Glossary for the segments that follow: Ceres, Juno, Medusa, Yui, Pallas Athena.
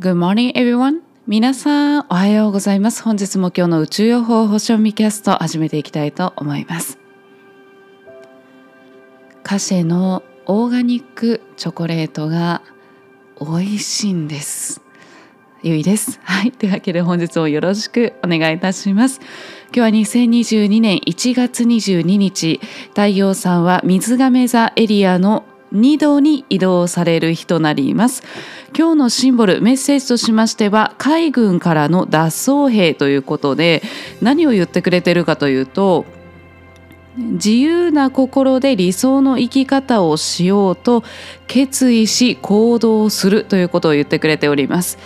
Good morning, everyone. 皆さん、おはようございます。本日も今日の宇宙予報星読みキャスト始めていきたいと思います。カシェのオーガニックチョコレートが美味しいんです。ゆいです。はい、というわけで本日もよろしくお願いいたします。今日は2022年1月22日、太陽さんは水亀座エリアの2度に移動される日となります。今日のシンボル、メッセージとしましては海軍からの脱走兵ということで、何を言ってくれてるかというと、自由な心で理想の生き方をしようと決意し行動するということを言ってくれております。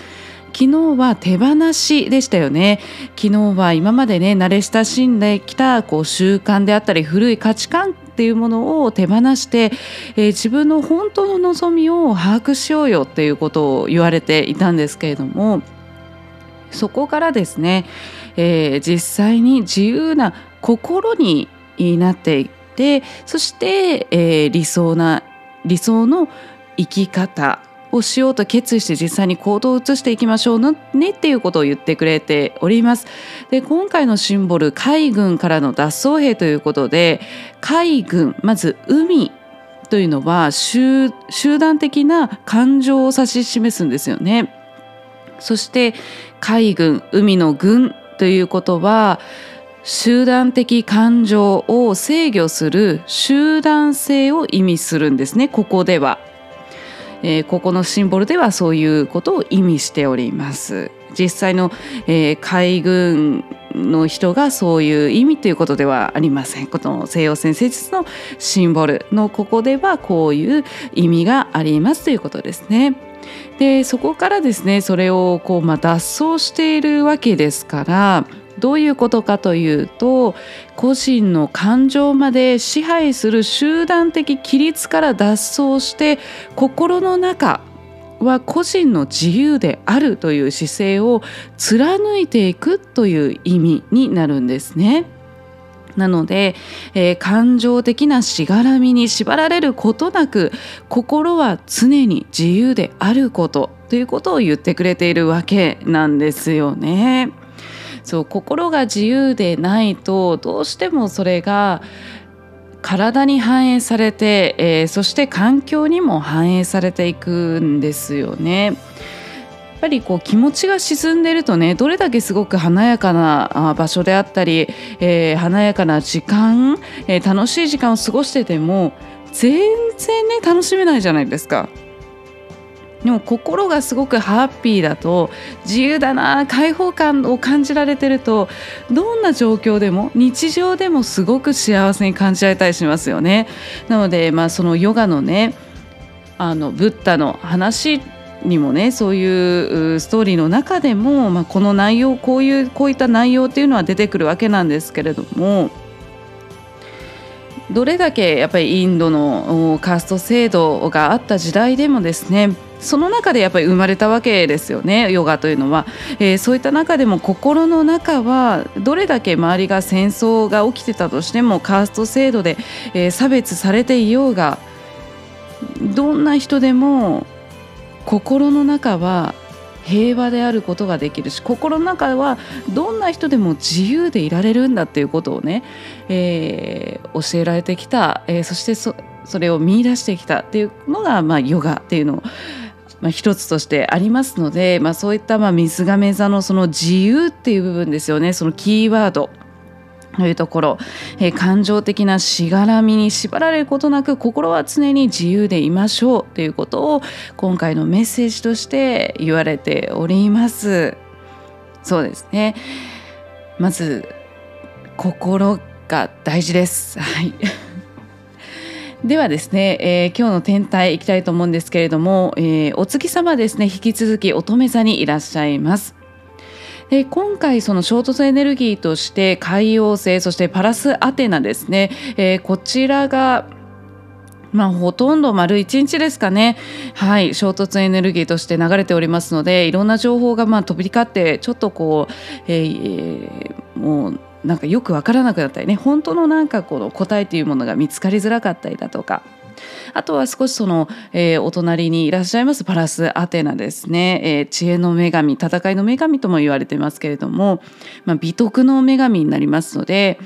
昨日は手放しでしたよね。昨日は今までね、慣れ親しんできた習慣であったり古い価値観っていうものを手放して、自分の本当の望みを把握しようよっていうことを言われていたんですけれども、そこからですね、実際に自由な心になっていって、そして、理想の生き方をしようと決意して実際に行動を移していきましょうねっていうことを言ってくれております。で、今回のシンボル、海軍からの脱走兵ということで、海軍、まず海というのは 集団的な感情を指し示すんですよね。そして海軍、海の軍ということは集団的感情を制御する集団性を意味するんですね。ここではここのシンボルではそういうことを意味しております。実際の、海軍の人がそういう意味ということではありません。この西洋占星術のシンボルのここではこういう意味がありますということですね。で、そこからですね、それを脱走しているわけですから、どういうことかというと、個人の感情まで支配する集団的規律から脱走して、心の中は個人の自由であるという姿勢を貫いていくという意味になるんですね。なので、感情的なしがらみに縛られることなく、心は常に自由であることということを言ってくれているわけなんですよね。そう、心が自由でないとどうしてもそれが体に反映されて、そして環境にも反映されていくんですよね。やっぱり気持ちが沈んでいるとね、どれだけすごく華やかな場所であったり、華やかな時間、楽しい時間を過ごしてても全然ね、楽しめないじゃないですか。でも心がすごくハッピーだと、自由だな、開放感を感じられてると、どんな状況でも日常でもすごく幸せに感じられたりしますよね。なので、そのヨガのね、ブッダの話にもね、そういうストーリーの中でも、この内容、こういった内容っていうのは出てくるわけなんですけれども、どれだけやっぱりインドのカースト制度があった時代でもですね、その中でやっぱり生まれたわけですよね、ヨガというのは。そういった中でも心の中は、どれだけ周りが戦争が起きてたとしても、カースト制度で、差別されていようが、どんな人でも心の中は平和であることができるし、心の中はどんな人でも自由でいられるんだっていうことをね、教えられてきた、そして それを見出してきたっていうのが、ヨガっていうのを、一つとしてありますので、そういった水亀座のその自由っていう部分ですよね。そのキーワードというところ、感情的なしがらみに縛られることなく、心は常に自由でいましょうということを今回のメッセージとして言われております。そうですね、まず心が大事です。はいではですね、今日の天体いきたいと思うんですけれども、お月様ですね、引き続き乙女座にいらっしゃいます。で、今回その衝突エネルギーとして海王星、そしてパラスアテナですね、こちらがほとんど丸1日ですかね、はい、衝突エネルギーとして流れておりますので、いろんな情報が飛び交って、ちょっともうなんかよくわからなくなったりね、本当のこの答えというものが見つかりづらかったりだとか、あとは少しその、お隣にいらっしゃいますパラスアテナですね、知恵の女神、戦いの女神とも言われてますけれども、まあ、美徳の女神になりますので、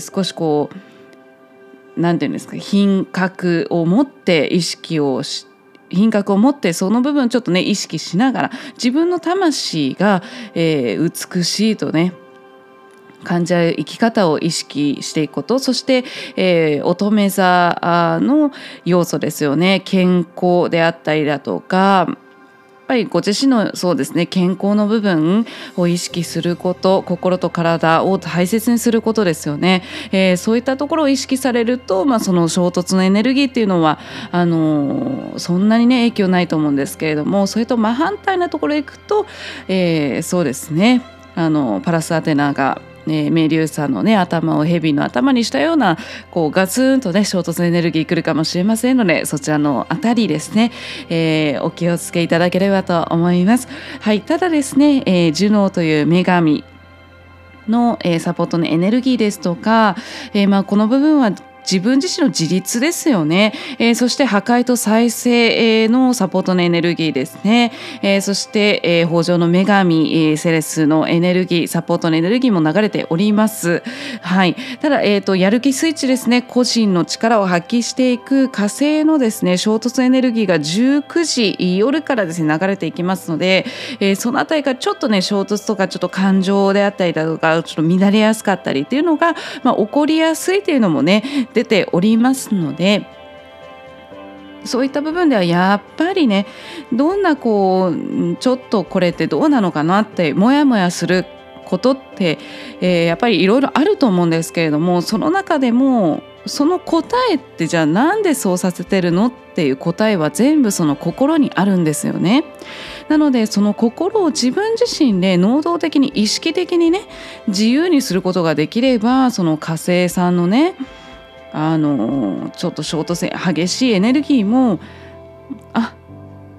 少しこうなんていうんですか、品格を持って意識をして、品格を持ってその部分ちょっとね意識しながら自分の魂が、美しいとね感じる生き方を意識していくこと、そして、乙女座の要素ですよね、健康であったりだとか、やっぱりご自身のそうですね、健康の部分を意識すること、心と体を大切にすることですよね、そういったところを意識されると、まあ、その衝突のエネルギーっていうのはそんなにね影響ないと思うんですけれども、それと真反対なところへ行くと、そうですね、パラスアテナがメリューサの、ね、頭を蛇の頭にしたようなこうガツンと、ね、衝突エネルギーくるかもしれませんので、そちらのあたりですね、お気をつけいただければと思います。はい、ただですね、ジュノーという女神の、サポートのエネルギーですとか、まあ、この部分は自分自身の自立ですよね、そして破壊と再生のサポートのエネルギーですね、そして、豊穣の女神セレスのエネルギーサポートのエネルギーも流れております。はい、ただ、やる気スイッチですね、個人の力を発揮していく火星のですね衝突エネルギーが19時夜からですね流れていきますので、そのあたりがちょっとね衝突とかちょっと感情であったりだとかちょっと乱れやすかったりっていうのが、まあ、起こりやすいというのもね出ておりますので、そういった部分ではやっぱりねどんなこうちょっとこれってどうなのかなってモヤモヤすることって、やっぱりいろいろあると思うんですけれども、その中でもその答えってじゃあなんでそうさせてるのっていう答えは全部その心にあるんですよね。なのでその心を自分自身で能動的に意識的にね自由にすることができれば、その火星さんのねちょっと衝突激しいエネルギーも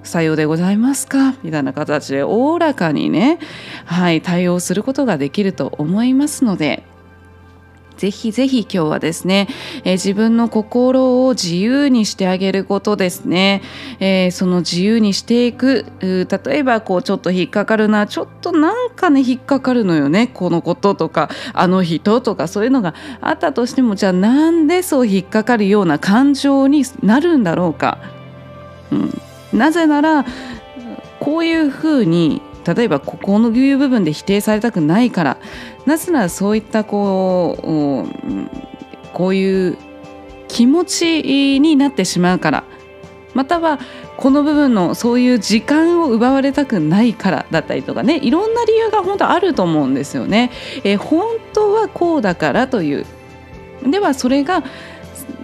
さようでございますかみたいな形でおおらかにね、はい、対応することができると思いますので、ぜひぜひ今日はですね、自分の心を自由にしてあげることですね、その自由にしていく、例えばこうちょっと引っかかるな、ちょっとなんかね引っかかるのよね、このこととかあの人とかそういうのがあったとしても、じゃあなんでそう引っかかるような感情になるんだろうか、なぜならこういうふうに例えばここのいう部分で否定されたくないから、なぜならそういったこういう気持ちになってしまうから、またはこの部分のそういう時間を奪われたくないからだったりとかね、いろんな理由が本当あると思うんですよね。本当はこうだからという、ではそれが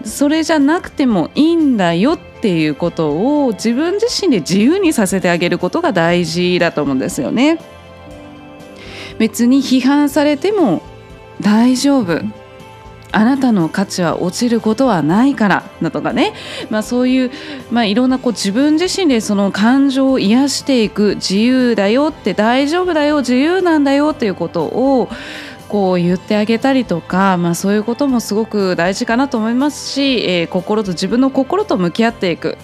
それじゃなくてもいいんだよっていうことを自分自身で自由にさせてあげることが大事だと思うんですよね。別に批判されても大丈夫、あなたの価値は落ちることはないからだとかね、まあ、そういう、まあ、いろんなこう自分自身でその感情を癒していく、自由だよって大丈夫だよ自由なんだよっていうことをこう言ってあげたりとか、まあ、そういうこともすごく大事かなと思いますし、心と自分の心と向き合っていく、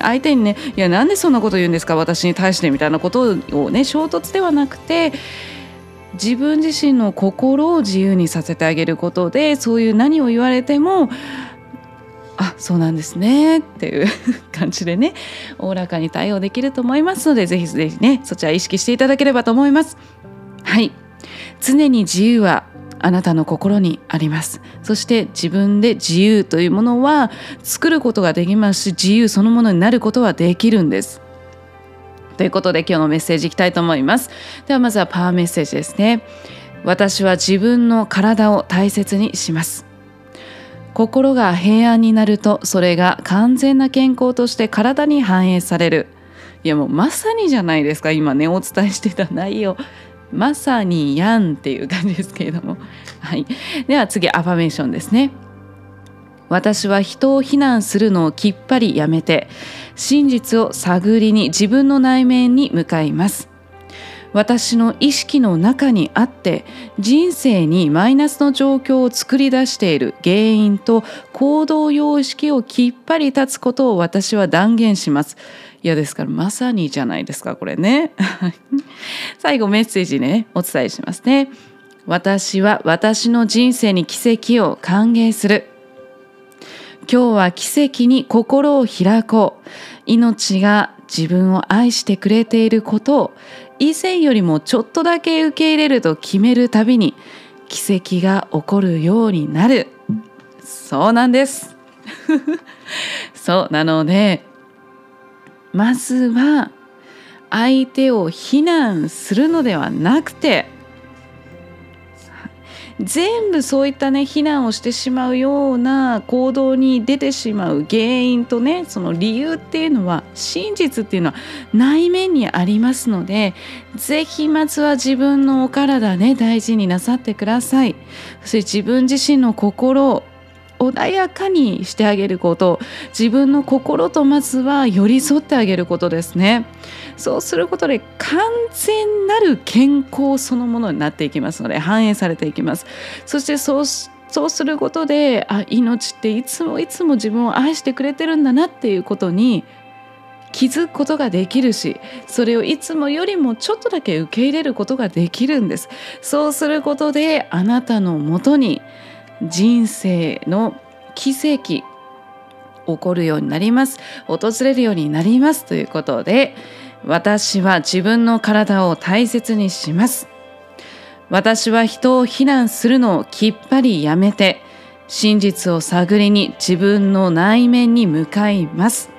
相手にねいやなんでそんなこと言うんですか私に対してみたいなことをね衝突ではなくて、自分自身の心を自由にさせてあげることで、そういう何を言われてもそうなんですねっていう感じでねおおらかに対応できると思いますので、ぜひぜひねそちら意識していただければと思います。はい、常に自由はあなたの心にあります。そして自分で自由というものは作ることができますし、自由そのものになることはできるんです。ということで今日のメッセージいきたいと思います。ではまずはパワーメッセージですね。私は自分の体を大切にします。心が平安になるとそれが完全な健康として体に反映される。いやもうまさにじゃないですか、今ねお伝えしてた内容まさにやんっていう感じですけれども、はい、では次アファメーションですね。私は人を非難するのをきっぱりやめて、真実を探りに自分の内面に向かいます。私の意識の中にあって人生にマイナスの状況を作り出している原因と行動様式をきっぱり断つことを私は断言します。いやですからまさにじゃないですかこれね。最後メッセージねお伝えしますね。私は私の人生に奇跡を歓迎する。今日は奇跡に心を開こう。命が自分を愛してくれていることを以前よりもちょっとだけ受け入れると決めるたびに奇跡が起こるようになる。そうなんです。そうなので、まずは相手を非難するのではなくて、全部そういったね非難をしてしまうような行動に出てしまう原因とねその理由っていうのは真実っていうのは内面にありますので、ぜひまずは自分のお体ね大事になさってください。そして自分自身の心を穏やかにしてあげること、自分の心とまずは寄り添ってあげることですね。そうすることで完全なる健康そのものになっていきますので反映されていきます。そしてそうすることで命っていつも自分を愛してくれてるんだなっていうことに気づくことができるし、それをいつもよりもちょっとだけ受け入れることができるんです。そうすることであなたのもとに人生の奇跡起こるようになります。訪れるようになりますということで、私は自分の体を大切にします。私は人を非難するのをきっぱりやめて真実を探りに自分の内面に向かいます。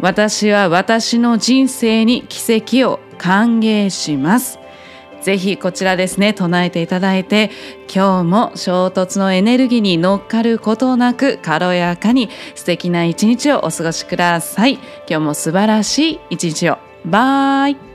私は私の人生に奇跡を歓迎します。ぜひこちらですね唱えていただいて、今日も衝突のエネルギーに乗っかることなく軽やかに素敵な一日をお過ごしください。今日も素晴らしい一日を。バイ。